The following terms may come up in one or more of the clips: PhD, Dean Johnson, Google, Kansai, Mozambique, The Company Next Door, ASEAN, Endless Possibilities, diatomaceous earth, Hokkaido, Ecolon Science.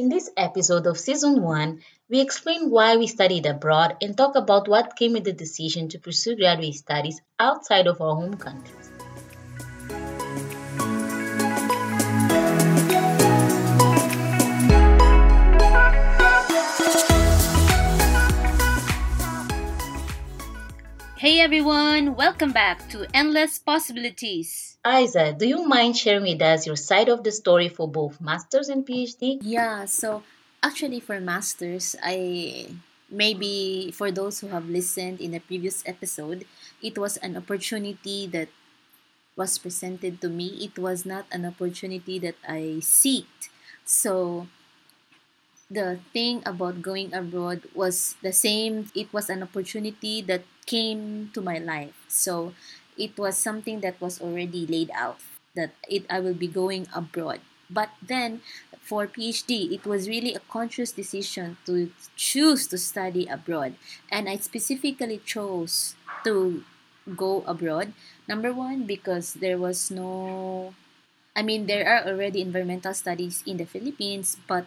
In this episode of Season 1, we explain why we studied abroad and talk about what came with the decision to pursue graduate studies outside of our home countries. Hey everyone, welcome back to Endless Possibilities. Aiza, do you mind sharing with us your side of the story for both Masters and PhD? Yeah, so actually for Masters, for those who have listened in the previous episode, it was an opportunity that was presented to me. It was not an opportunity that I seeked. So the thing about going abroad was the same. It was an opportunity that came to my life. So it was something that was already laid out that I will be going abroad. But then for PhD, it was really a conscious decision to choose to study abroad. And I specifically chose to go abroad. Number one, because there are already environmental studies in the Philippines, but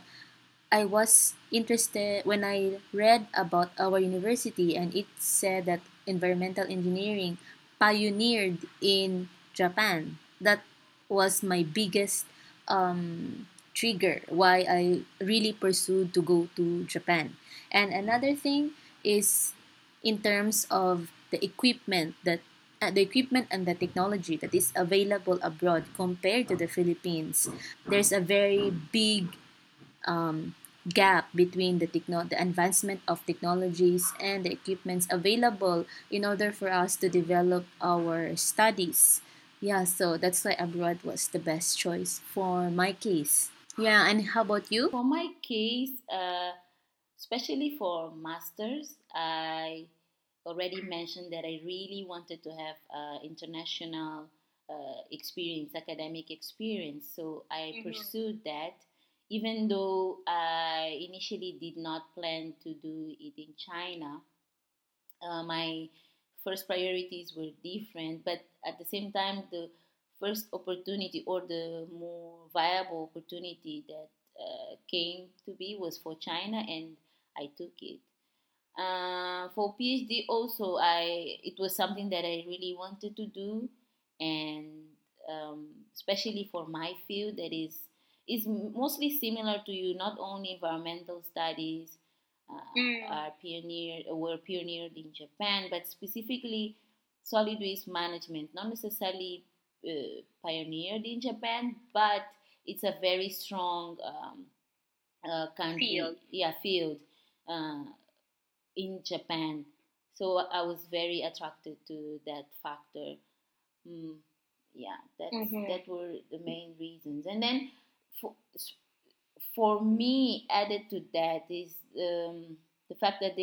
I was interested when I read about our university, and it said that environmental engineering pioneered in Japan. That was my biggest trigger why I really pursued to go to Japan. And another thing is in terms of the equipment and the technology that is available abroad compared to the Philippines. There's a very big gap between the advancement of technologies and the equipments available in order for us to develop our studies. Yeah, so that's why abroad was the best choice for my case. Yeah, and how about you? For my case, especially for Masters, I already mentioned that I really wanted to have international experience, academic experience. So I pursued that. Even though I initially did not plan to do it in China, my first priorities were different. But at the same time, the first opportunity or the more viable opportunity that came to be was for China, and I took it. For PhD also, it was something that I really wanted to do, and especially for my field, that is mostly similar to you. Not only environmental studies were pioneered in Japan, but specifically solid waste management, not necessarily pioneered in Japan, but it's a very strong field in Japan. So I was very attracted to that factor. That were the main reasons. And then for me, added to that is the fact that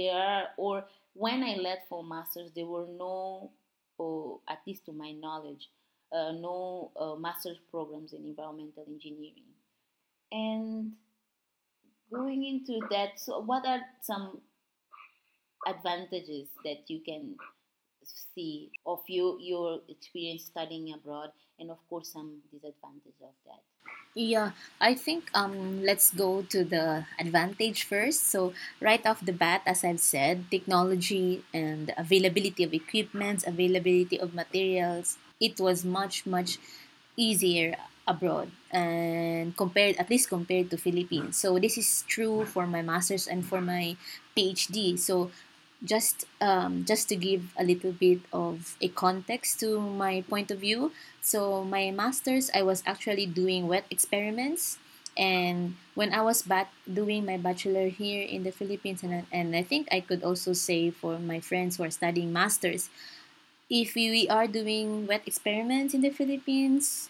when I left for Masters, there were no, or at least to my knowledge, no Masters programs in environmental engineering. And going into that, so what are some advantages that you can see of your experience studying abroad, and of course some disadvantages of that? Yeah, I think let's go to the advantage first. So right off the bat, as I've said, technology and availability of equipments, availability of materials, it was much, much easier abroad and compared to Philippines. So this is true for my Masters and for my PhD. So just to give a little bit of a context to my point of view, so my Masters, I was actually doing wet experiments, and when I was doing my bachelor here in the Philippines, and I think I could also say for my friends who are studying Masters, if we are doing wet experiments in the Philippines,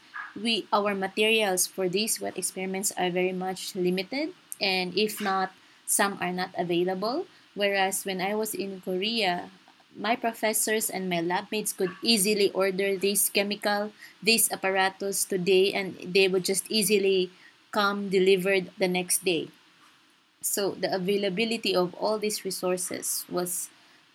our materials for these wet experiments are very much limited, and if not, some are not available. Whereas when I was in Korea, my professors and my lab mates could easily order these apparatus today, and they would just easily come delivered the next day. So the availability of all these resources was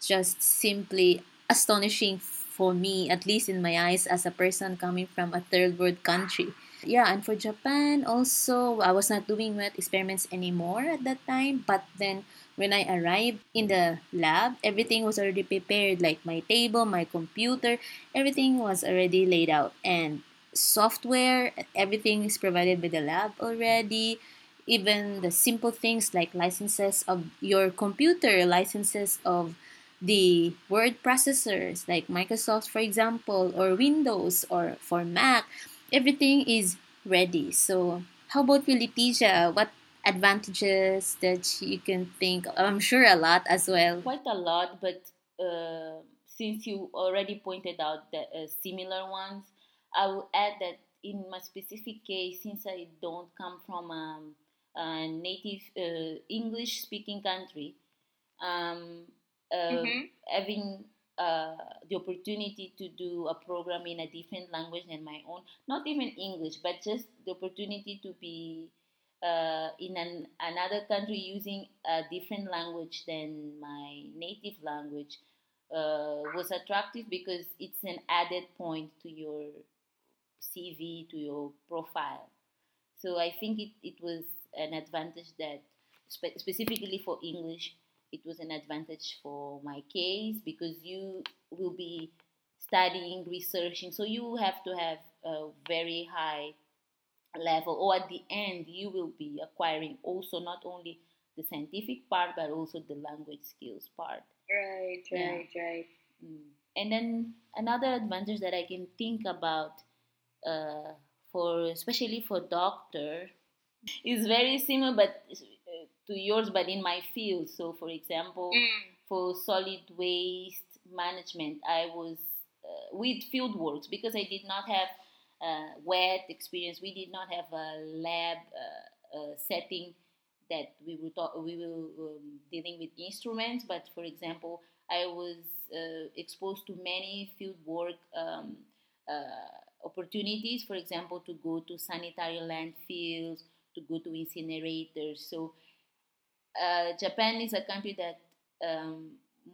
just simply astonishing for me, at least in my eyes as a person coming from a third world country. yeah, and for Japan also, I was not doing wet experiments anymore at that time. But then when I arrived in the lab, everything was already prepared, like my table, my computer, everything was already laid out. And software, everything is provided by the lab already. Even the simple things like licenses of your computer, licenses of the word processors like Microsoft, for example, or Windows, or for Mac, everything is ready. So how about you, Leticia? What advantages that you can think of? I'm sure a lot as well. Quite a lot, but since you already pointed out the similar ones, I will add that in my specific case, since I don't come from a native English speaking country, having the opportunity to do a program in a different language than my own, not even English, but just the opportunity to be in another country using a different language than my native language was attractive, because it's an added point to your CV, to your profile. So I think it was an advantage that specifically for English, it was an advantage for my case, because you will be studying, researching, so you have to have a very high level, or at the end you will be acquiring also not only the scientific part but also the language skills part. Right. And then another advantage that I can think about for especially for doctor is very similar but to yours, but in my field. So for example, for solid waste management, I was with field works, because I did not have wet experience. We did not have a lab setting that we were dealing with instruments, but for example, I was exposed to many field work opportunities, for example, to go to sanitary landfills, to go to incinerators. So Japan is a country that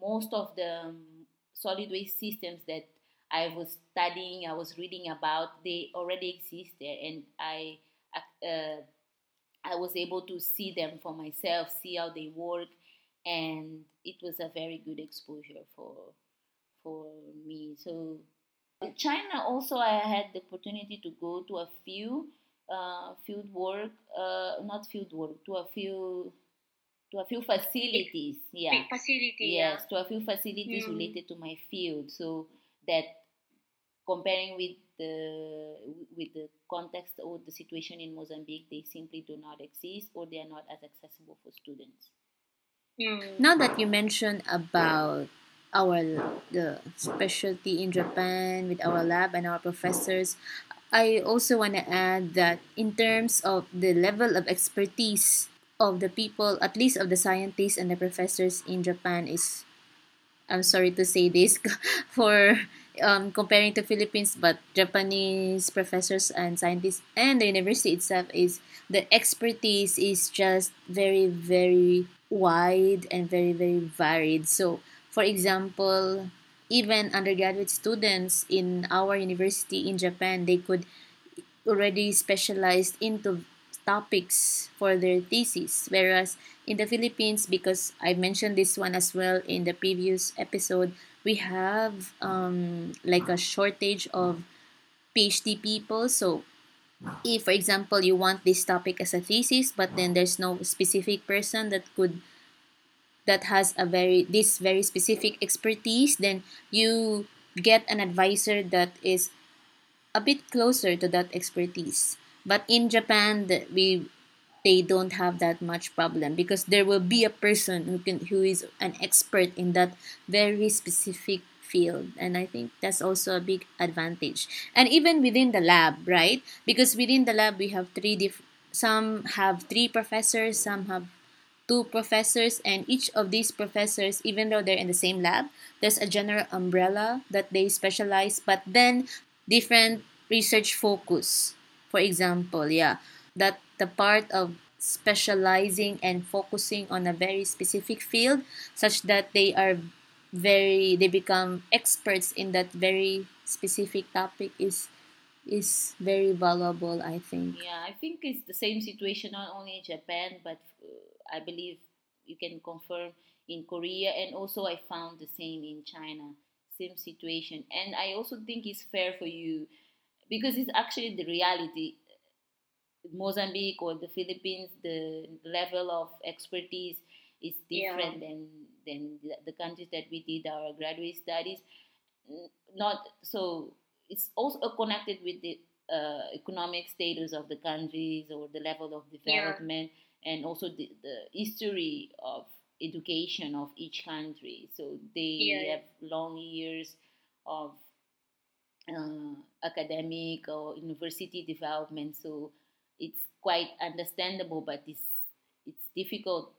most of the solid waste systems that I was studying, I was reading about, they already exist there, and I was able to see them for myself, see how they work, and it was a very good exposure for me. So China also, I had the opportunity to go to a few facilities. To a few facilities related to my field. So that comparing with the context or the situation in Mozambique, they simply do not exist, or they are not as accessible for students. Now that you mentioned about the specialty in Japan with our lab and our professors, I also want to add that in terms of the level of expertise of the people, at least of the scientists and the professors in Japan, is, I'm sorry to say this, for comparing to Philippines, but Japanese professors and scientists and the university itself, is the expertise is just very, very wide and very, very varied. So for example, even undergraduate students in our university in Japan, they could already specialize into topics for their thesis. Whereas in the Philippines, because I mentioned this one as well in the previous episode, we have like a shortage of PhD people. So if, for example, you want this topic as a thesis, but then there's no specific person that has a very specific expertise, then you get an advisor that is a bit closer to that expertise. But in Japan, they don't have that much problem, because there will be a person who is an expert in that very specific field, and I think that's also a big advantage. And even within the lab, right? Because within the lab we have some have three professors, some have two professors, and each of these professors, even though they're in the same lab, there's a general umbrella that they specialize, but then different research focus. For example, that the part of specializing and focusing on a very specific field, such that they become experts in that very specific topic, is is very valuable, I think. Yeah, I think it's the same situation not only in Japan, but I believe you can confirm in Korea, and also I found the same in China, same situation. And I also think it's fair for you, because it's actually the reality. Mozambique or the Philippines, the level of expertise is different than the countries that we did our graduate studies. Not so. It's also connected with the economic status of the countries or the level of development, and also the history of education of each country. So they have long years of academic or university development. So it's quite understandable, but it's difficult.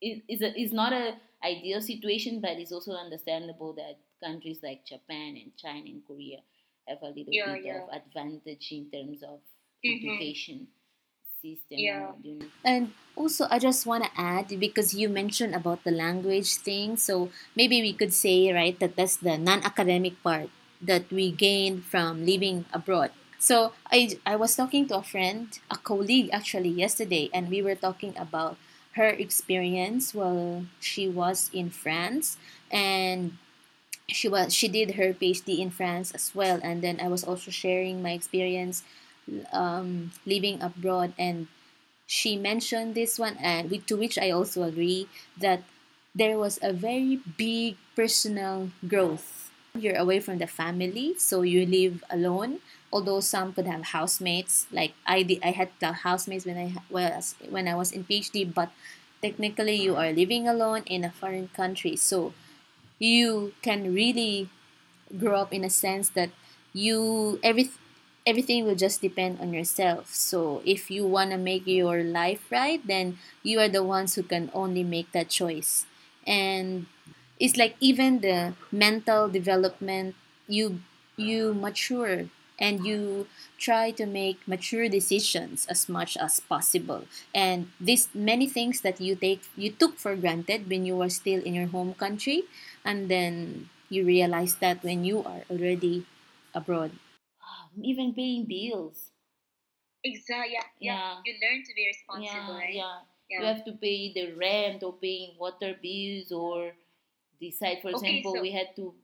It's not an ideal situation, but it's also understandable that countries like Japan and China and Korea have a little bit of advantage in terms of education system. Yeah. And also, I just want to add, because you mentioned about the language thing, so maybe we could say, right, that that's the non-academic part that we gain from living abroad. So I was talking to a friend, a colleague actually, yesterday, and we were talking about her experience while she was in France, and she did her PhD in France as well. And then I was also sharing my experience living abroad, and she mentioned this one, and to which I also agree, that there was a very big personal growth. You're away from the family, so you live alone. Although some could have housemates, like I had housemates when I was in PhD, but technically you are living alone in a foreign country, so you can really grow up in a sense that you everything will just depend on yourself. So if you want to make your life right, then you are the ones who can only make that choice. And it's like even the mental development, you mature and you try to make mature decisions as much as possible. And these many things that you took for granted when you were still in your home country, and then you realize that when you are already abroad. Even paying bills. Exactly. Yeah. You learn to be responsible, right? Yeah. You have to pay the rent or paying water bills, or decide, for example, we had to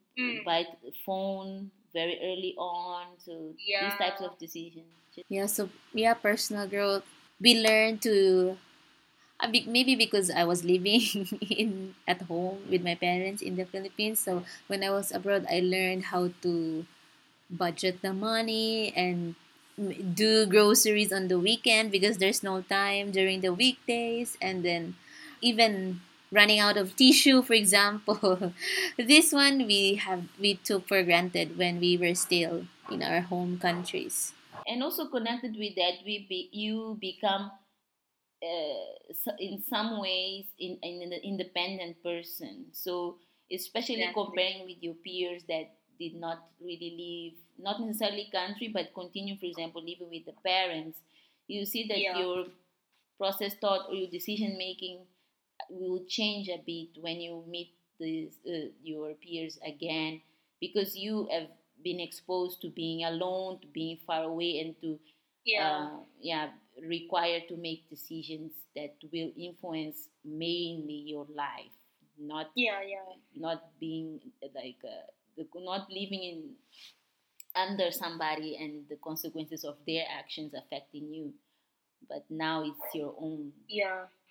buy the phone very early on, so these types of decisions. Personal growth. We learn to, maybe because I was living at home with my parents in the Philippines, so when I was abroad, I learned how to budget the money and do groceries on the weekend, because there's no time during the weekdays, and then even running out of tissue, for example. This one we took for granted when we were still in our home countries. And also connected with that, you become in some ways an independent person. So especially comparing with your peers that did not really live, not necessarily country, but continue, for example, living with the parents, you see that your process thought or your decision making will change a bit when you meet your peers again, because you have been exposed to being alone, to being far away, and to required to make decisions that will influence mainly your life, not being like not living in under somebody and the consequences of their actions affecting you, but now it's your own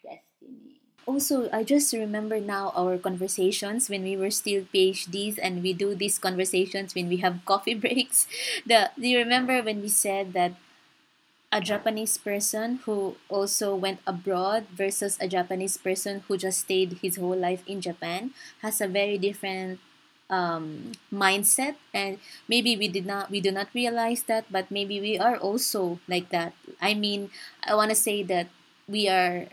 destiny. Also, I just remember now our conversations when we were still PhDs, and we do these conversations when we have coffee breaks. Do you remember when we said that a Japanese person who also went abroad versus a Japanese person who just stayed his whole life in Japan has a very different mindset? And maybe we do not realize that, but maybe we are also like that. I mean, I want to say that we are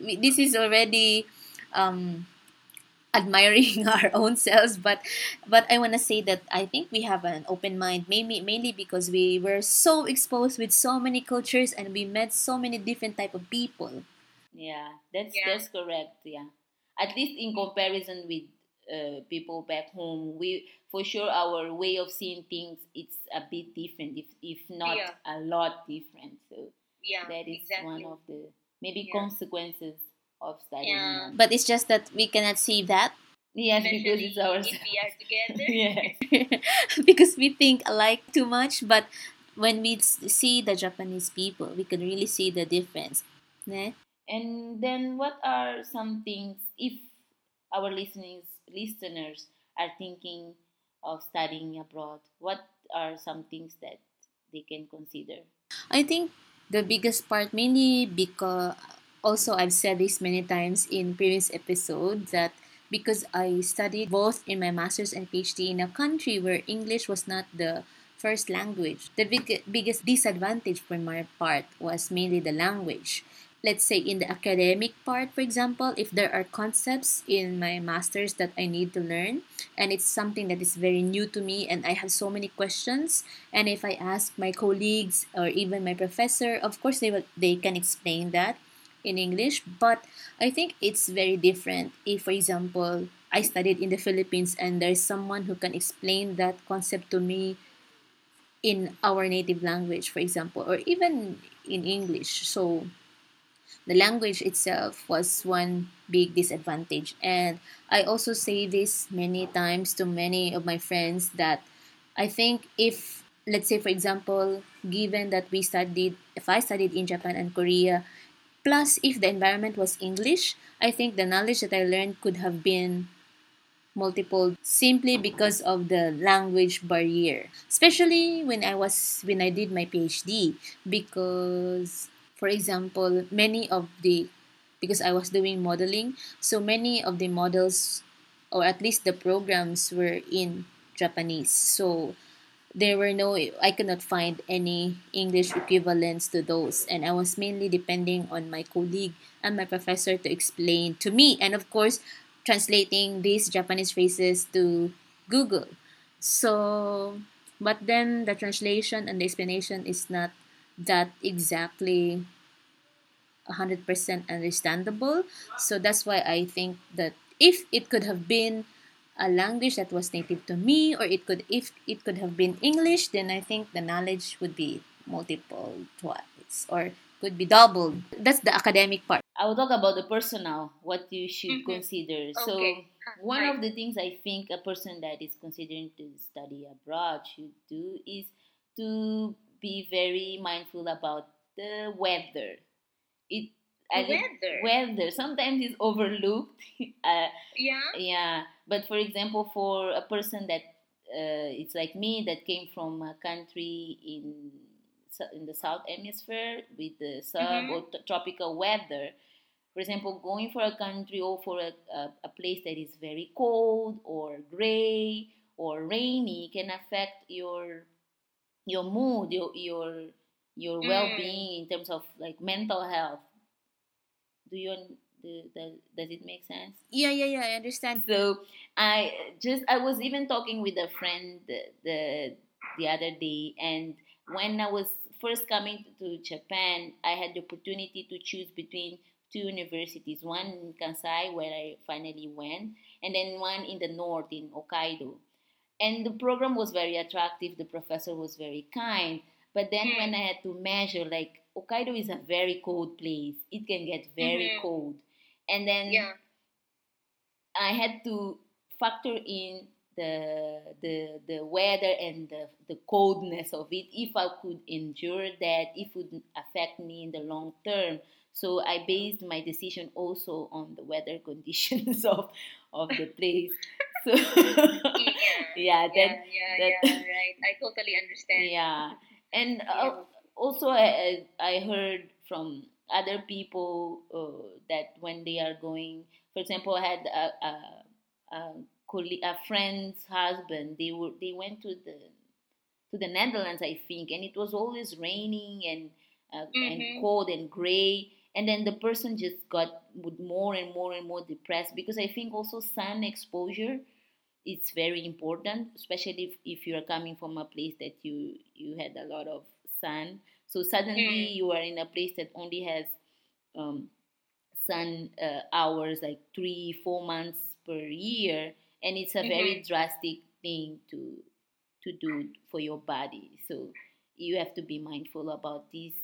this is already admiring our own selves, but I want to say that I think we have an open mind, mainly because we were so exposed with so many cultures, and we met so many different type of people. That's correct. At least in comparison with people back home, we for sure our way of seeing things, it's a bit different, if not a lot different. So that is one of the maybe consequences of studying. But it's just that we cannot see that. Yes, especially because it's ourselves. If we are together. Because we think alike too much, but when we see the Japanese people, we can really see the difference. Yeah? And then what are some things, if our listeners are thinking of studying abroad, what are some things that they can consider? I think the biggest part, mainly because also I've said this many times in previous episodes, that because I studied both in my master's and PhD in a country where English was not the first language, the biggest disadvantage from my part was mainly the language. Let's say in the academic part, for example, if there are concepts in my master's that I need to learn, and it's something that is very new to me and I have so many questions, and if I ask my colleagues or even my professor, of course they can explain that in English, but I think it's very different if, for example, I studied in the Philippines and there's someone who can explain that concept to me in our native language, for example, or even in English. So the language itself was one big disadvantage. And I also say this many times to many of my friends that I think if, let's say for example, given that if I studied in Japan and Korea, plus if the environment was English, I think the knowledge that I learned could have been multiple simply because of the language barrier. Especially when I did my PhD, because for example, because I was doing modeling, so many of the models, or at least the programs, were in Japanese. So I could not find any English equivalents to those. And I was mainly depending on my colleague and my professor to explain to me. And of course, translating these Japanese phrases to Google. So, but then the translation and the explanation is not that exactly 100% understandable. So that's why I think that if it could have been a language that was native to me, or if it could have been English, then I think the knowledge would be multiple twice or could be doubled. That's the academic part. I will talk about the personal, what you should consider. Okay. So one of the things I think a person that is considering to study abroad should do is to be very mindful about the weather. Weather sometimes is overlooked. But for example, for a person that it's like me that came from a country in the South Hemisphere with the tropical weather, for example, going for a country or for a place that is very cold or gray or rainy can affect your mood, your well-being in terms of like mental health. Does it make sense? Yeah, I understand. So I was even talking with a friend the other day, and when I was first coming to Japan, I had the opportunity to choose between two universities, one in Kansai where I finally went, and then one in the north in Hokkaido. And the program was very attractive, the professor was very kind, but then when I had to measure, like, Hokkaido is a very cold place. It can get very cold. And then I had to factor in the weather and the coldness of it, if I could endure that, if it would affect me in the long term. So I based my decision also on the weather conditions of the place. So right. I totally understand. Yeah. And also, I heard from other people that when they are going, for example, I had a friend's husband. They went to the Netherlands, I think, and it was always raining and cold and gray. And then the person just got more and more and more depressed, because I think also sun exposure, it's very important, especially if you are coming from a place that you had a lot of sun. So suddenly you are in a place that only has sun hours, like 3-4 months per year, and it's a very drastic thing to do for your body. So you have to be mindful about these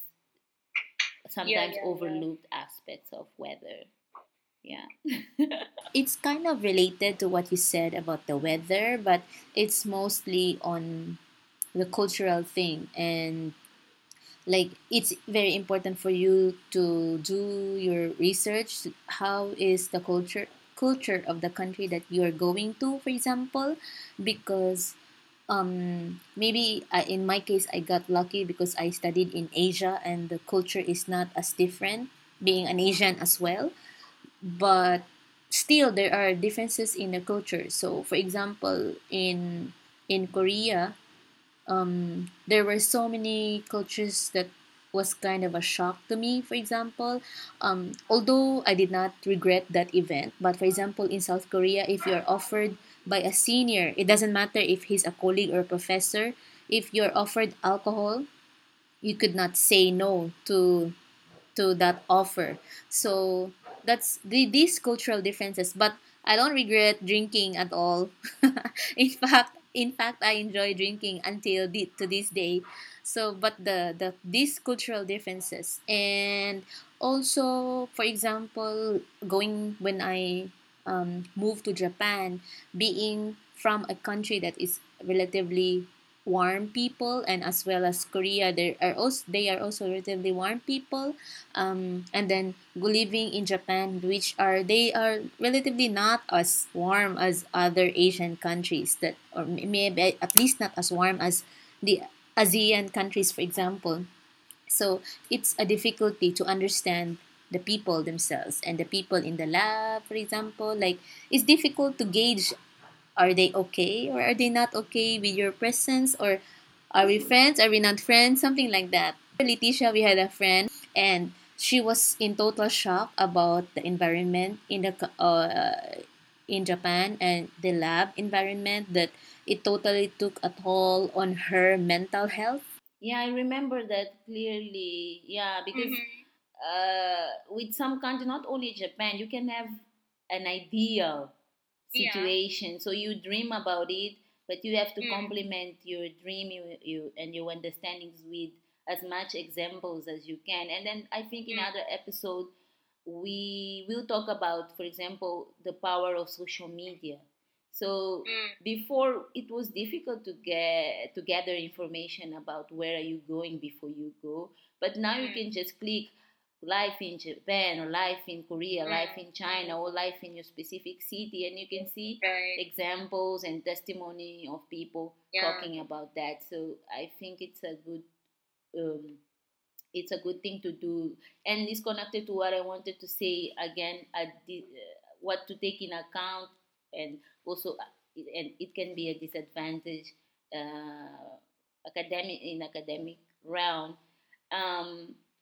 sometimes overlooked aspects of weather. Yeah. It's kind of related to what you said about the weather, but it's mostly on the cultural thing. And like, it's very important for you to do your research. How is the culture of the country that you're going to, for example? Because maybe in my case, I got lucky because I studied in Asia and the culture is not as different, being an Asian as well. But still, there are differences in the culture. So, for example, in Korea, there were so many cultures that was kind of a shock to me, for example. Although I did not regret that event, but for example, in South Korea, if you're offered by a senior, it doesn't matter if he's a colleague or a professor, if you're offered alcohol, you could not say no to that offer. So that's these cultural differences, but I don't regret drinking at all. In fact, I enjoy drinking until to this day. So, but these cultural differences, and also, for example, when I moved to Japan, being from a country that is relatively warm people, and as well as Korea, they are also relatively warm people, and then living in Japan, which are relatively not as warm as other Asian countries, that, or maybe at least not as warm as the ASEAN countries, for example. So it's a difficulty to understand the people themselves, and the people in the lab, for example, like, it's difficult to gauge. Are they okay, or are they not okay with your presence? Or are we friends? Are we not friends? Something like that. Leticia, we had a friend, and she was in total shock about the environment in Japan, and the lab environment, that it totally took a toll on her mental health. Yeah, I remember that clearly. Yeah, because with some country, not only Japan, you can have an idea situation, so you dream about it, but you have to complement your dream you and your understandings with as much examples as you can. And then I think in other episode we will talk about, for example, the power of social media. So before, it was difficult to gather information about where are you going before you go, but now you can just click life in Japan, or life in Korea, life in China, or life in your specific city, and you can see examples and testimony of people talking about that. So I think it's a good thing to do, and it's connected to what I wanted to say again. What to take in account, and also, and it can be a disadvantage academic realm.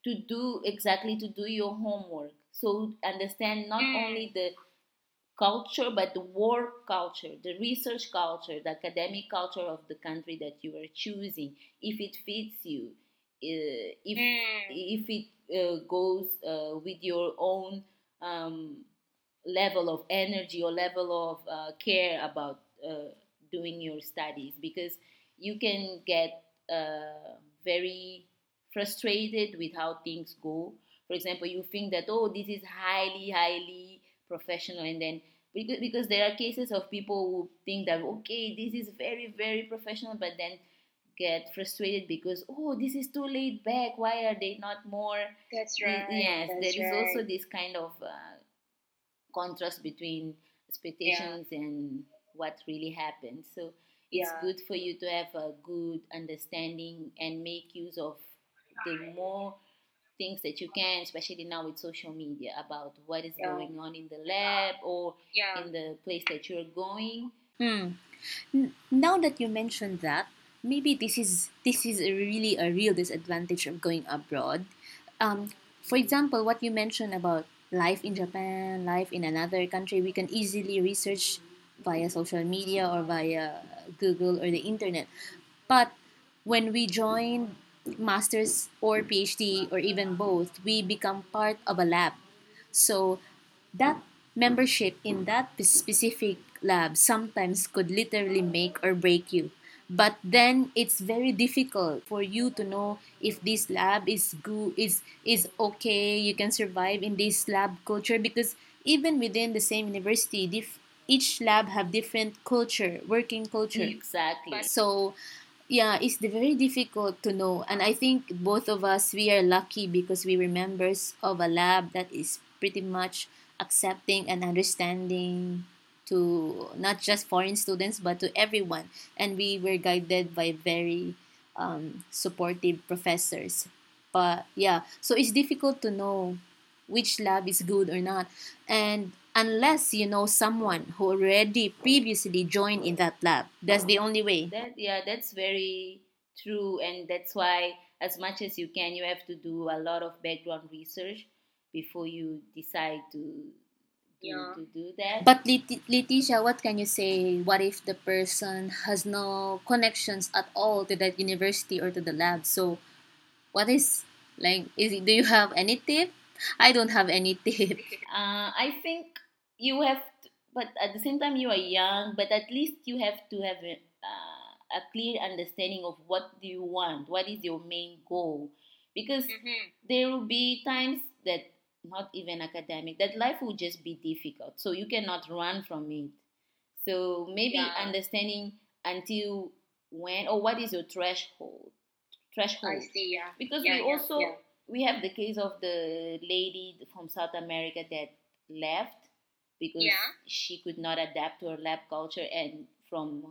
To do your homework. So understand not only the culture, but the work culture, the research culture, the academic culture of the country that you are choosing. If it fits you, if it goes with your own level of energy or level of care about doing your studies, because you can get very frustrated with how things go. For example, you think that, oh, this is highly, highly professional, and then because there are cases of people who think that, okay, this is very, very professional, but then get frustrated because, oh, this is too laid back. Why are they not more? That's right. There is also this kind of contrast between expectations and what really happens. So it's good for you to have a good understanding and make use of the more things that you can, especially now with social media, about what is going on in the lab or in the place that you're going. Now that you mentioned that, maybe this is really a real disadvantage of going abroad. For example, what you mentioned about life in Japan, life in another country, we can easily research via social media or via Google or the internet. But when we join master's or PhD, or even both, we become part of a lab. So that membership in that specific lab sometimes could literally make or break you. But then it's very difficult for you to know if this lab is good, is okay, you can survive in this lab culture, because even within the same university, each lab have different culture, working culture. Exactly. So, yeah, it's very difficult to know. And I think both of us, we are lucky because we were members of a lab that is pretty much accepting and understanding to not just foreign students, but to everyone. And we were guided by very supportive professors. But yeah, so it's difficult to know which lab is good or not. And unless you know someone who already previously joined in that lab, that's the only way. That's very true. And that's why, as much as you can, you have to do a lot of background research before you decide to do that. But Leticia, what can you say? What if the person has no connections at all to that university or to the lab? So what do you have any tip? I don't have any tip. I think you have to, but at the same time you are young, but at least you have to have a clear understanding of what do you want, what is your main goal. Because there will be times that not even academic, that life will just be difficult. So you cannot run from it. So maybe understanding until when, or what is your threshold. I see, yeah. Because we have the case of the lady from South America that left because she could not adapt to her lab culture, and from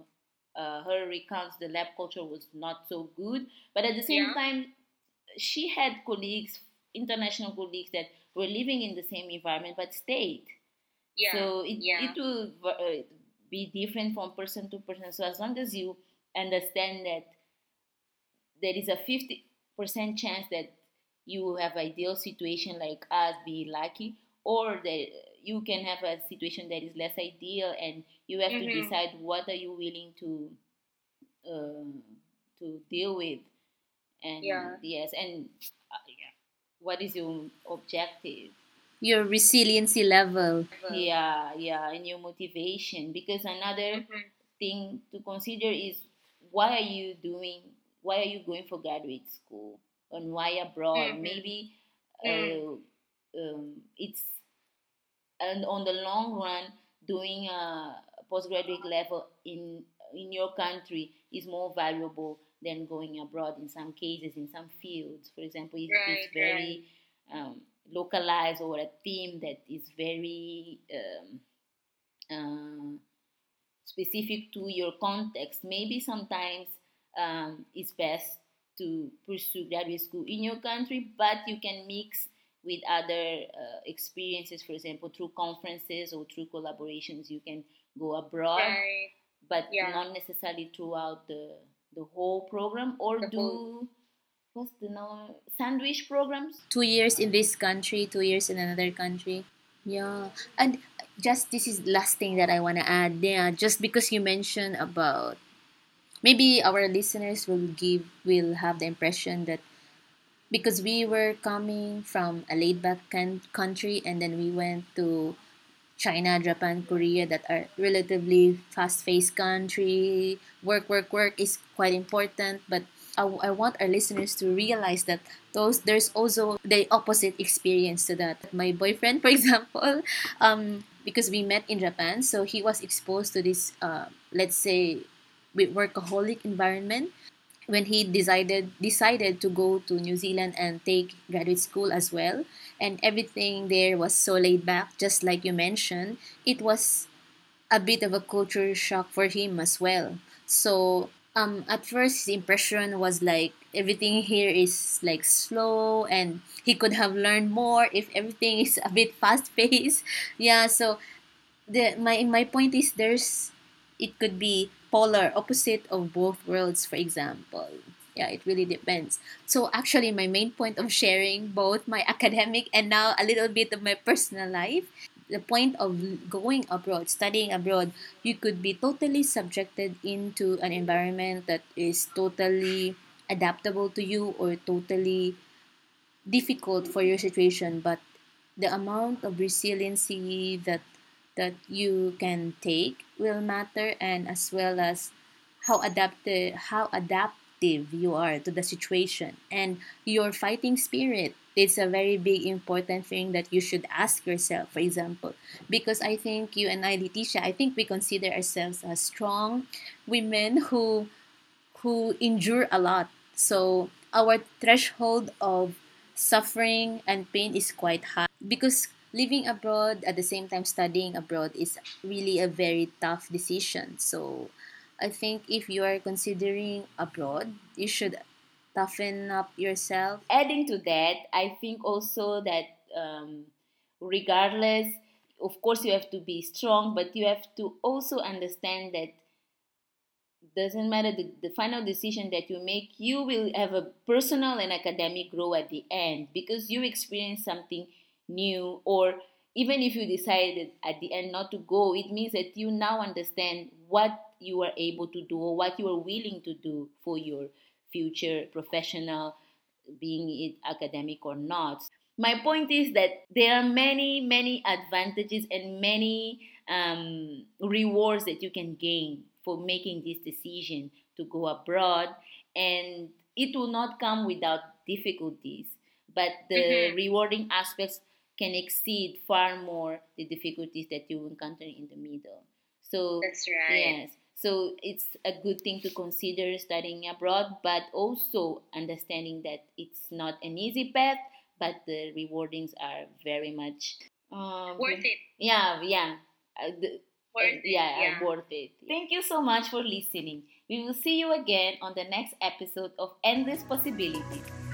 her recounts, the lab culture was not so good. But at the same time, she had colleagues, international colleagues, that were living in the same environment but stayed. Yeah. So it will be different from person to person. So as long as you understand that there is a 50% chance that you have ideal situation like us, be lucky, or that you can have a situation that is less ideal, and you have to decide what are you willing to deal with, and what is your objective, your resiliency level, and your motivation. Because another thing to consider is why are you going for graduate school? On why abroad? Maybe on the long run, doing a postgraduate level in your country is more valuable than going abroad. In some cases, in some fields, for example, it's very localized, or a theme that is very specific to your context. Maybe sometimes it's best to pursue graduate school in your country, but you can mix with other experiences. For example, through conferences or through collaborations, you can go abroad, but not necessarily throughout the whole program, or what's the name? Sandwich programs. 2 years in this country, 2 years in another country. Yeah, and just this is the last thing that I want to add. Yeah, just because you mentioned about, maybe our listeners will have the impression that because we were coming from a laid-back country and then we went to China, Japan, Korea, that are relatively fast-paced country, work is quite important. But I want our listeners to realize that there's also the opposite experience to that. My boyfriend, for example, because we met in Japan, so he was exposed to this, let's say, with workaholic environment when he decided to go to New Zealand and take graduate school as well. And everything there was so laid back, just like you mentioned. It was a bit of a culture shock for him as well. So at first, his impression was like everything here is like slow and he could have learned more if everything is a bit fast-paced. Yeah, so my point is it could be polar opposite of both worlds, for example. Yeah, it really depends. So actually, my main point of sharing both my academic and now a little bit of my personal life, the point of going abroad, studying abroad, you could be totally subjected into an environment that is totally adaptable to you or totally difficult for your situation. But the amount of resiliency that that you can take will matter, and as well as how adaptive you are to the situation and your fighting spirit. It's a very big important thing that you should ask yourself, for example, because I think you and I, Leticia, I think we consider ourselves as strong women who endure a lot. So our threshold of suffering and pain is quite high, because living abroad at the same time studying abroad is really a very tough decision. So I think if you are considering abroad, you should toughen up yourself. Adding to that, I think also that regardless, of course you have to be strong, but you have to also understand that doesn't matter the final decision that you make, you will have a personal and academic growth at the end, because you experience something new. Or even if you decided at the end not to go, it means that you now understand what you are able to do or what you are willing to do for your future professional, being it academic or not. My point is that there are many advantages and many rewards that you can gain for making this decision to go abroad, and it will not come without difficulties, but the rewarding aspects can exceed far more the difficulties that you encounter in the middle. So that's right. Yes. So it's a good thing to consider studying abroad, but also understanding that it's not an easy path, but the rewardings are very much worth it. Yeah. Worth it. Thank you so much for listening. We will see you again on the next episode of Endless Possibilities.